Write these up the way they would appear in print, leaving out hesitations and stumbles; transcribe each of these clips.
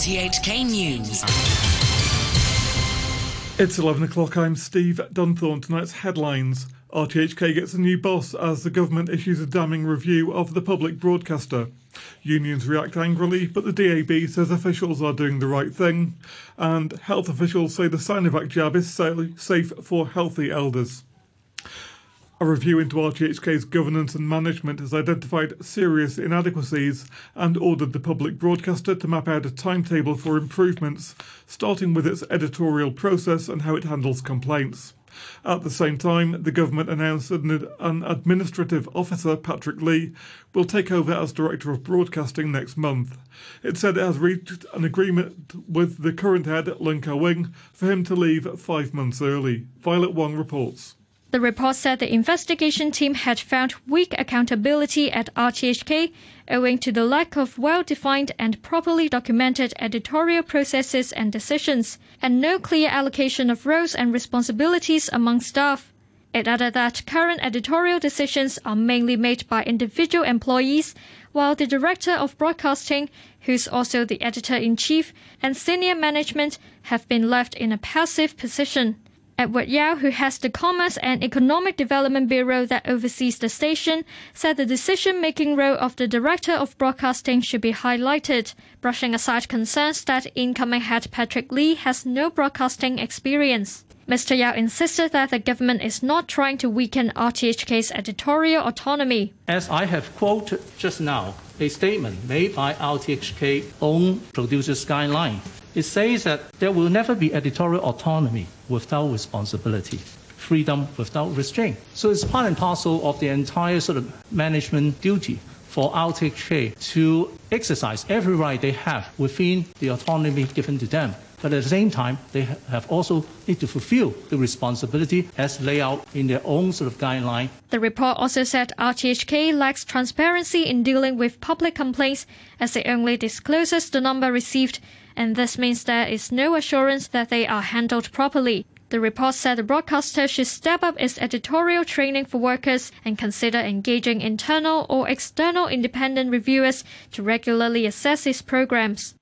RTHK News. It's 11 o'clock. I'm Steve Dunthorne. Tonight's headlines. RTHK gets a new boss as the government issues a damning review of the public broadcaster. Unions react angrily, but the DAB says officials are doing the right thing. And health officials say the Sinovac jab is safe for healthy elders. A review into RTHK's governance and management has identified serious inadequacies and ordered the public broadcaster to map out a timetable for improvements, starting with its editorial process and how it handles complaints. At the same time, the government announced that an administrative officer, Patrick Lee, will take over as Director of Broadcasting next month. It said it has reached an agreement with the current head, Lin Ka-wing, for him to leave 5 months early. Violet Wong reports. The report said the investigation team had found weak accountability at RTHK owing to the lack of well-defined and properly documented editorial processes and decisions, and no clear allocation of roles and responsibilities among staff. It added that current editorial decisions are mainly made by individual employees, while the Director of Broadcasting, who's also the Editor-in-Chief, and senior management have been left in a passive position. Edward Yau, who heads the Commerce and Economic Development Bureau that oversees the station, said the decision-making role of the Director of Broadcasting should be highlighted, brushing aside concerns that incoming head Patrick Lee has no broadcasting experience. Mr. Yau insisted that the government is not trying to weaken RTHK's editorial autonomy. As I have quoted just now, a statement made by RTHK's own producer Skyline, it says that there will never be editorial autonomy without responsibility, freedom without restraint. So it's part and parcel of the entire sort of management duty for RTHK to exercise every right they have within the autonomy given to them. But at the same time, they have also need to fulfill the responsibility as laid out in their own sort of guideline. The report also said RTHK lacks transparency in dealing with public complaints as it only discloses the number received, and this means there is no assurance that they are handled properly. The report said the broadcaster should step up its editorial training for workers and consider engaging internal or external independent reviewers to regularly assess its programs.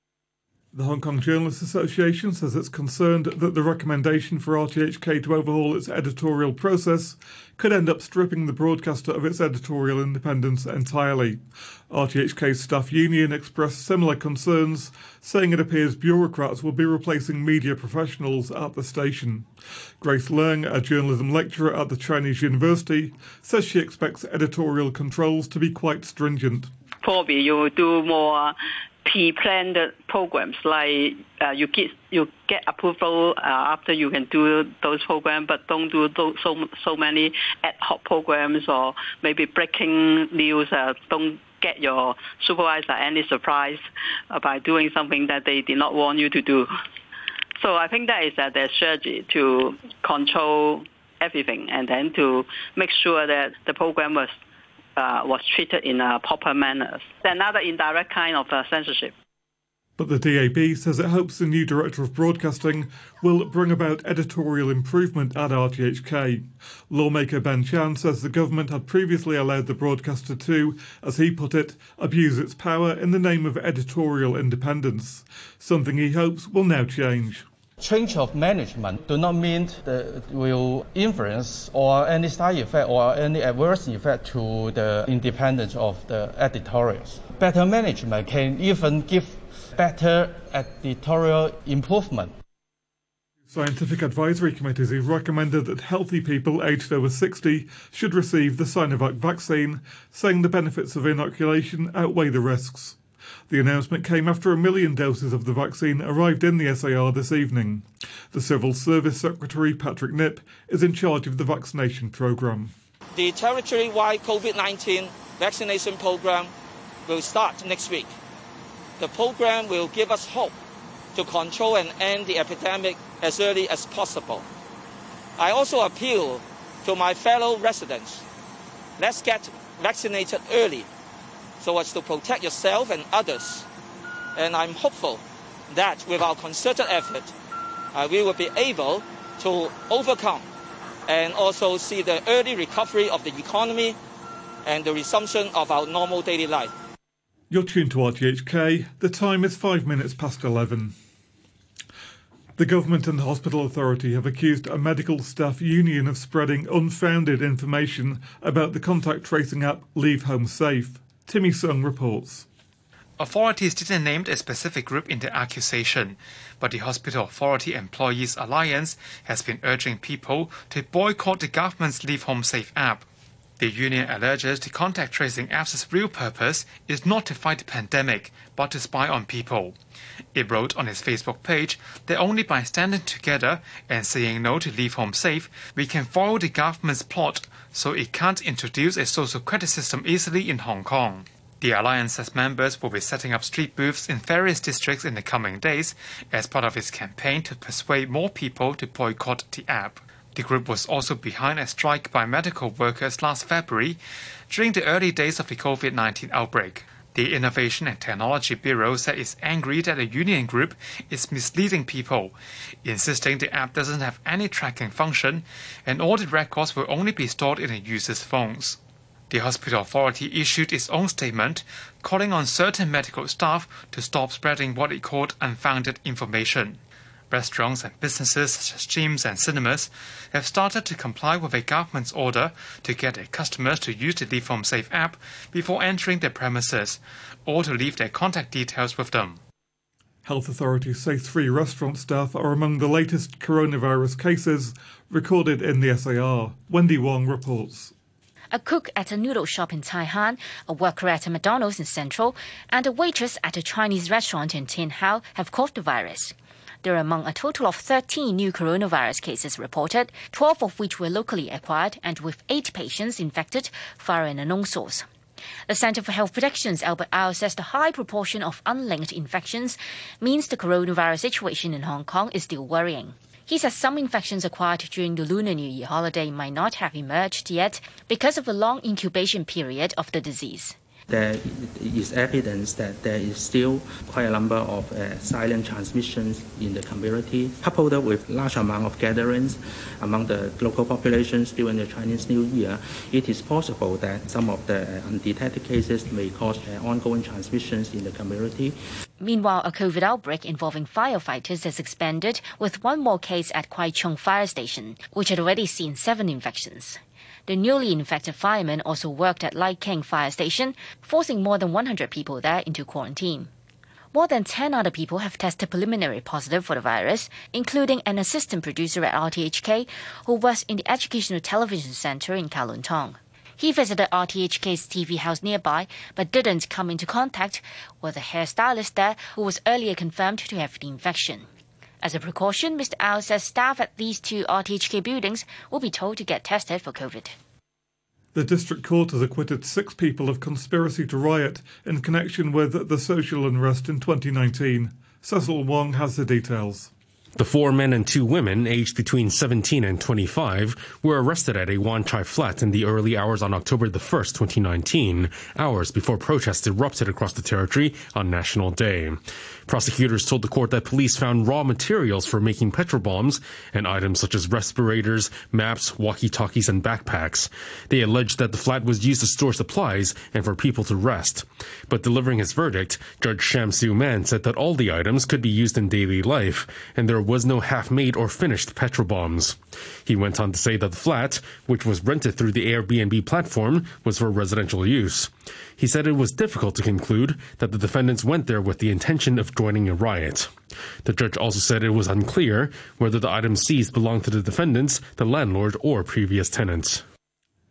The Hong Kong Journalists Association says it's concerned that the recommendation for RTHK to overhaul its editorial process could end up stripping the broadcaster of its editorial independence entirely. RTHK's staff union expressed similar concerns, saying it appears bureaucrats will be replacing media professionals at the station. Grace Leung, a journalism lecturer at the Chinese University, says she expects editorial controls to be quite stringent. Probably you will do more pre-planned programs, like you get approval after you can do those programs, but don't do so many ad hoc programs, or maybe breaking news. Don't get your supervisor any surprise by doing something that they did not want you to do. So I think that is their strategy to control everything and then to make sure that the program was treated in a proper manner. Another indirect kind of censorship. But the DAB says it hopes the new Director of Broadcasting will bring about editorial improvement at RTHK. Lawmaker Ben Chan says the government had previously allowed the broadcaster to, as he put it, abuse its power in the name of editorial independence, something he hopes will now change. Change of management do not mean that will influence or any side effect or any adverse effect to the independence of the editorials. Better management can even give better editorial improvement. Scientific advisory committees have recommended that healthy people aged over 60 should receive the Sinovac vaccine, saying the benefits of inoculation outweigh the risks. The announcement came after 1 million doses of the vaccine arrived in the SAR this evening. The Civil Service Secretary, Patrick Nip, is in charge of the vaccination programme. The territory-wide COVID-19 vaccination programme will start next week. The programme will give us hope to control and end the epidemic as early as possible. I also appeal to my fellow residents, let's get vaccinated early, so as to protect yourself and others. And I'm hopeful that with our concerted effort, we will be able to overcome and also see the early recovery of the economy and the resumption of our normal daily life. You're tuned to RTHK. The time is 11:05. The government and the Hospital Authority have accused a medical staff union of spreading unfounded information about the contact tracing app Leave Home Safe. Timmy Sung reports. Authorities didn't name a specific group in the accusation, but the Hospital Authority Employees Alliance has been urging people to boycott the government's Leave Home Safe app. The union alleges the contact tracing app's real purpose is not to fight the pandemic, but to spy on people. It wrote on its Facebook page that only by standing together and saying no to Leave Home Safe, we can foil the government's plot so it can't introduce a social credit system easily in Hong Kong. The Alliance says members will be setting up street booths in various districts in the coming days as part of its campaign to persuade more people to boycott the app. The group was also behind a strike by medical workers last February during the early days of the COVID-19 outbreak. The Innovation and Technology Bureau said it's angry that the union group is misleading people, insisting the app doesn't have any tracking function and all the records will only be stored in the users' phones. The Hospital Authority issued its own statement calling on certain medical staff to stop spreading what it called unfounded information. Restaurants and businesses such as gyms and cinemas have started to comply with a government's order to get their customers to use the Leave Home Safe app before entering their premises or to leave their contact details with them. Health authorities say 3 restaurant staff are among the latest coronavirus cases recorded in the SAR. Wendy Wong reports. A cook at a noodle shop in Taihan, a worker at a McDonald's in Central, and a waitress at a Chinese restaurant in Tin Hau have caught the virus. There are among a total of 13 new coronavirus cases reported, 12 of which were locally acquired, and with 8 patients infected via an unknown source. The Centre for Health Protection's Albert Auer says the high proportion of unlinked infections means the coronavirus situation in Hong Kong is still worrying. He says some infections acquired during the Lunar New Year holiday might not have emerged yet because of the long incubation period of the disease. There is evidence that there is still quite a number of silent transmissions in the community, coupled with large amount of gatherings among the local populations during the Chinese New Year. It is possible that some of the undetected cases may cause ongoing transmissions in the community. Meanwhile, a COVID outbreak involving firefighters has expanded, with 1 more case at Kwai Chung Fire Station, which had already seen 7 infections. The newly infected firemen also worked at Lai King Fire Station, forcing more than 100 people there into quarantine. More than 10 other people have tested preliminary positive for the virus, including an assistant producer at RTHK who works in the Educational Television Centre in Kowloon Tong. He visited RTHK's TV house nearby but didn't come into contact with a hairstylist there who was earlier confirmed to have the infection. As a precaution, Mr. Au says staff at these 2 RTHK buildings will be told to get tested for COVID. The District Court has acquitted 6 people of conspiracy to riot in connection with the social unrest in 2019. Cecil Wong has the details. The 4 men and 2 women, aged between 17 and 25, were arrested at a Wan Chai flat in the early hours on October the 1st, 2019, hours before protests erupted across the territory on National Day. Prosecutors told the court that police found raw materials for making petrol bombs and items such as respirators, maps, walkie-talkies, and backpacks. They alleged that the flat was used to store supplies and for people to rest. But delivering his verdict, Judge Sham Siu-man said that all the items could be used in daily life, and there was no half-made or finished petrol bombs. He went on to say that the flat, which was rented through the Airbnb platform, was for residential use. He said it was difficult to conclude that the defendants went there with the intention of joining a riot. The judge also said it was unclear whether the items seized belonged to the defendants, the landlord, or previous tenants.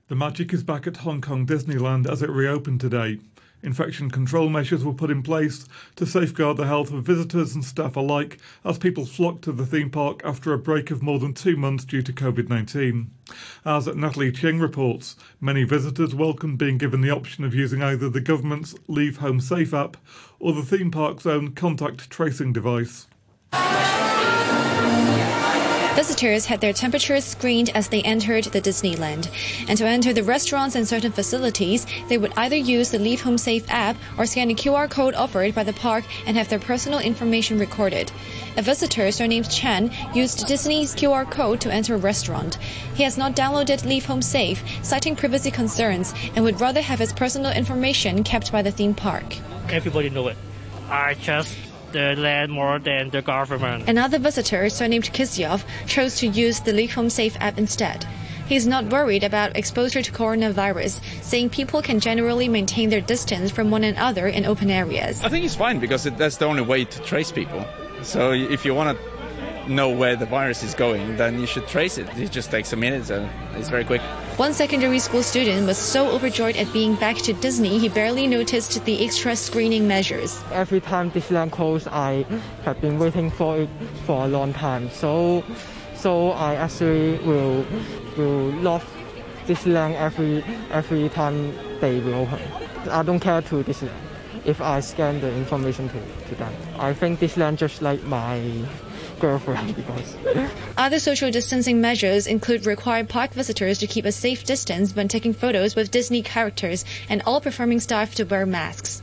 The magic is back at Hong Kong Disneyland as it reopened today. Infection control measures were put in place to safeguard the health of visitors and staff alike as people flocked to the theme park after a break of more than 2 months due to COVID-19. As Natalie Ching reports, many visitors welcomed being given the option of using either the government's Leave Home Safe app or the theme park's own contact tracing device. Visitors had their temperatures screened as they entered the Disneyland. And to enter the restaurants and certain facilities, they would either use the Leave Home Safe app or scan the QR code offered by the park and have their personal information recorded. A visitor, surnamed Chan, used Disney's QR code to enter a restaurant. He has not downloaded Leave Home Safe, citing privacy concerns, and would rather have his personal information kept by the theme park. Everybody know it. I just the land more than the government. Another visitor, surnamed Kisiov, chose to use the Leave Home Safe app instead. He's not worried about exposure to coronavirus, saying people can generally maintain their distance from one another in open areas. I think it's fine because that's the only way to trace people. So if you want to know where the virus is going, then you should trace it. It just takes a minute and it's very quick. One secondary school student was so overjoyed at being back to Disney, he barely noticed the extra screening measures. Every time Disneyland closed, I have been waiting for it for a long time. So I actually will love Disneyland every time they will open. I don't care to Disneyland if I scan the information to them. I think Disneyland just like my girlfriend because... Other social distancing measures include requiring park visitors to keep a safe distance when taking photos with Disney characters and all performing staff to wear masks.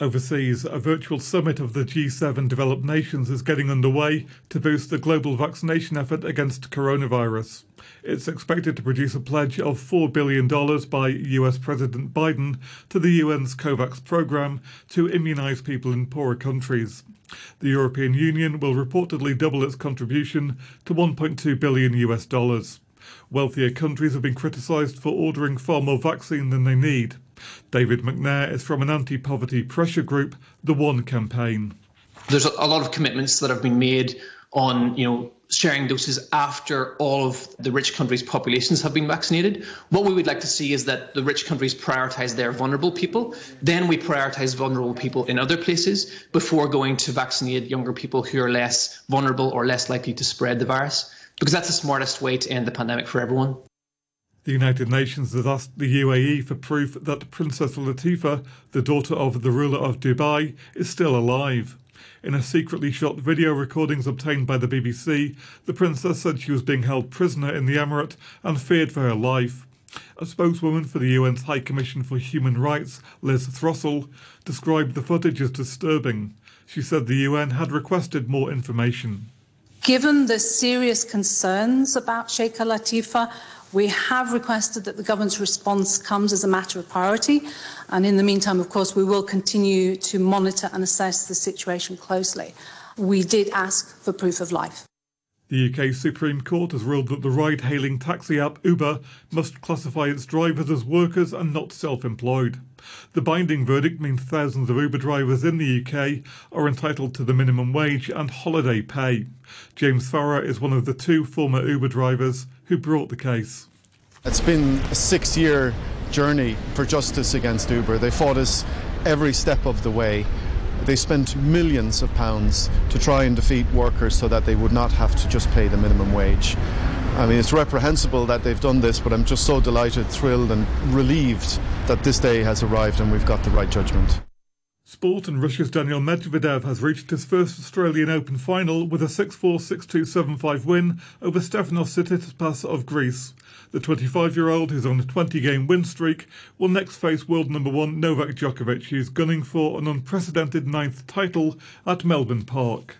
Overseas, a virtual summit of the G7 developed nations is getting underway to boost the global vaccination effort against coronavirus. It's expected to produce a pledge of $4 billion by US President Biden to the UN's Covax program to immunise people in poorer countries. The European Union will reportedly double its contribution to $1.2 billion. Wealthier countries have been criticised for ordering far more vaccine than they need. David McNair is from an anti-poverty pressure group, The One Campaign. There's a lot of commitments that have been made on, sharing doses after all of the rich countries' populations have been vaccinated. What we would like to see is that the rich countries prioritise their vulnerable people. Then we prioritise vulnerable people in other places before going to vaccinate younger people who are less vulnerable or less likely to spread the virus, because that's the smartest way to end the pandemic for everyone. The United Nations has asked the UAE for proof that Princess Latifa, the daughter of the ruler of Dubai, is still alive. In a secretly shot video recordings obtained by the BBC, the princess said she was being held prisoner in the emirate and feared for her life. A spokeswoman for the UN's High Commission for Human Rights, Liz Throssell, described the footage as disturbing. She said the UN had requested more information. Given the serious concerns about Sheikha Latifa, we have requested that the government's response comes as a matter of priority, and in the meantime, of course, we will continue to monitor and assess the situation closely. We did ask for proof of life. The UK Supreme Court has ruled that the ride-hailing taxi app Uber must classify its drivers as workers and not self-employed. The binding verdict means thousands of Uber drivers in the UK are entitled to the minimum wage and holiday pay. James Farrar is one of the two former Uber drivers who brought the case. It's been a 6-year journey for justice against Uber. They fought us every step of the way. They spent millions of pounds to try and defeat workers so that they would not have to just pay the minimum wage. I mean, it's reprehensible that they've done this, but I'm just so delighted, thrilled and relieved that this day has arrived and we've got the right judgment. Sport, and Russia's Daniil Medvedev has reached his first Australian Open final with a 6-4, 6-2, 7-5 win over Stefanos Tsitsipas of Greece. The 25-year-old, who's on a 20-game win streak, will next face world number one Novak Djokovic, who's gunning for an unprecedented 9th title at Melbourne Park.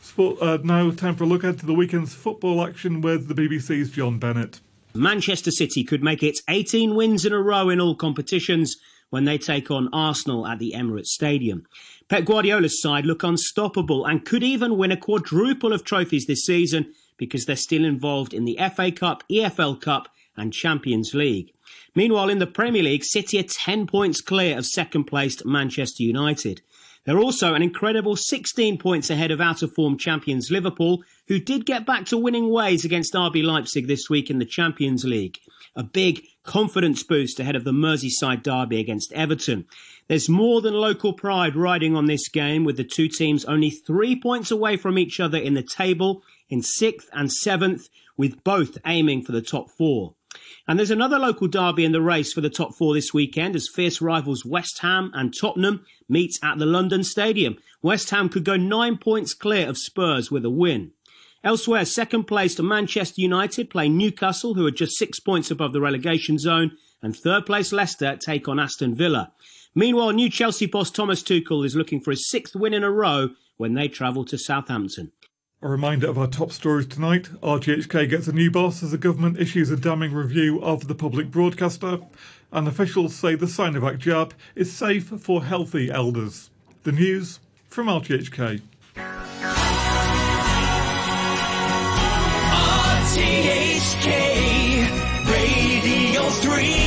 Sport, now time for a look ahead to the weekend's football action with the BBC's John Bennett. Manchester City could make it 18 wins in a row in all competitions when they take on Arsenal at the Emirates Stadium. Pep Guardiola's side look unstoppable and could even win a quadruple of trophies this season because they're still involved in the FA Cup, EFL Cup and Champions League. Meanwhile, in the Premier League, City are 10 points clear of second-placed Manchester United. They're also an incredible 16 points ahead of out-of-form champions Liverpool, who did get back to winning ways against RB Leipzig this week in the Champions League. A big confidence boost ahead of the Merseyside derby against Everton. There's more than local pride riding on this game, with the two teams only 3 points away from each other in the table, in 6th and 7th, with both aiming for the top four. And there's another local derby in the race for the top four this weekend as fierce rivals West Ham and Tottenham meet at the London Stadium. West Ham could go 9 points clear of Spurs with a win. Elsewhere, second-placed Manchester United play Newcastle, who are just 6 points above the relegation zone, and third-placed Leicester take on Aston Villa. Meanwhile, new Chelsea boss Thomas Tuchel is looking for his 6th win in a row when they travel to Southampton. A reminder of our top stories tonight. RTHK gets a new boss as the government issues a damning review of the public broadcaster. and officials say the Sinovac jab is safe for healthy elders. The news from RTHK. RTHK Radio 3.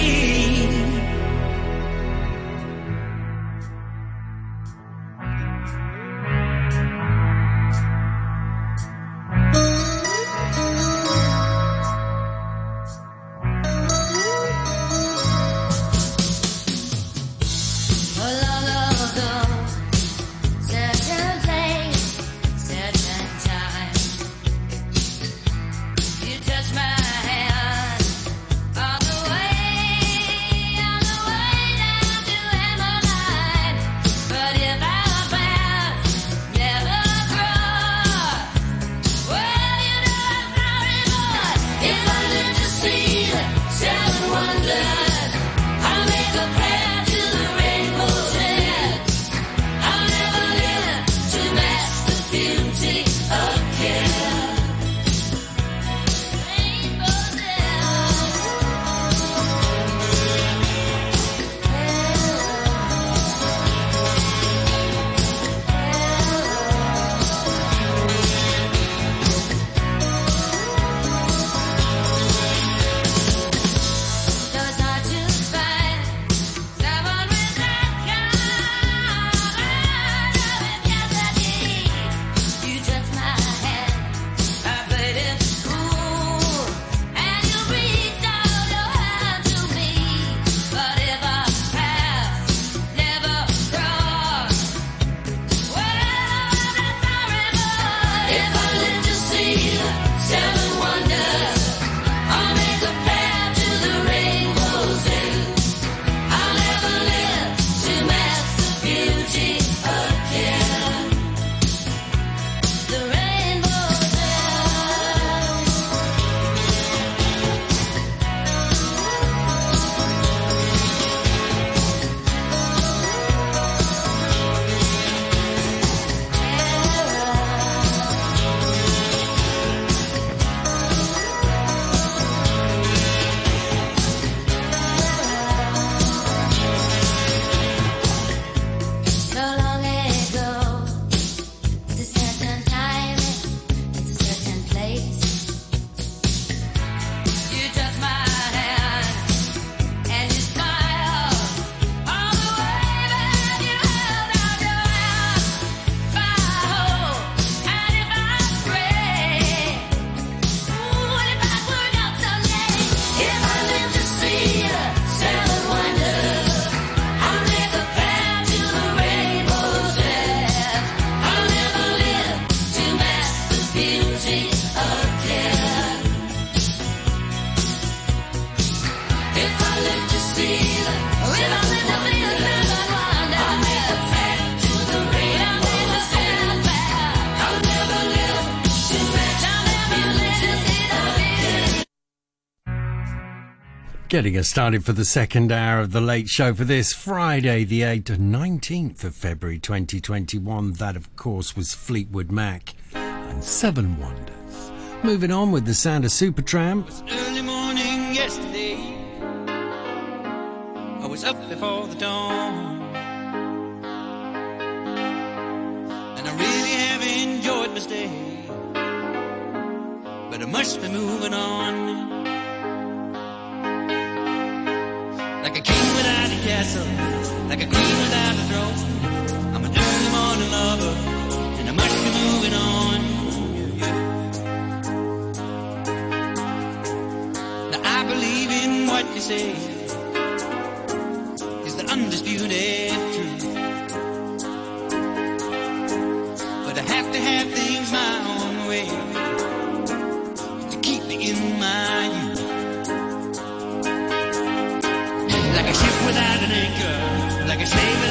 Getting us started for the second hour of The Late Show for this Friday, the 19th of February 2021. That, of course, was Fleetwood Mac and Seven Wonders. Moving on with the sound of Supertramp. It was early morning yesterday. I was up before the dawn. And I really have enjoyed my stay. But I must be moving on. Like a king without a castle, like a queen without a throne. I'm an early morning lover, and I must be moving on. Yeah. Now I believe in what you say is the undisputed truth. But I have to have things my own way to keep me in my youth. Like a ship without an anchor, like a slave.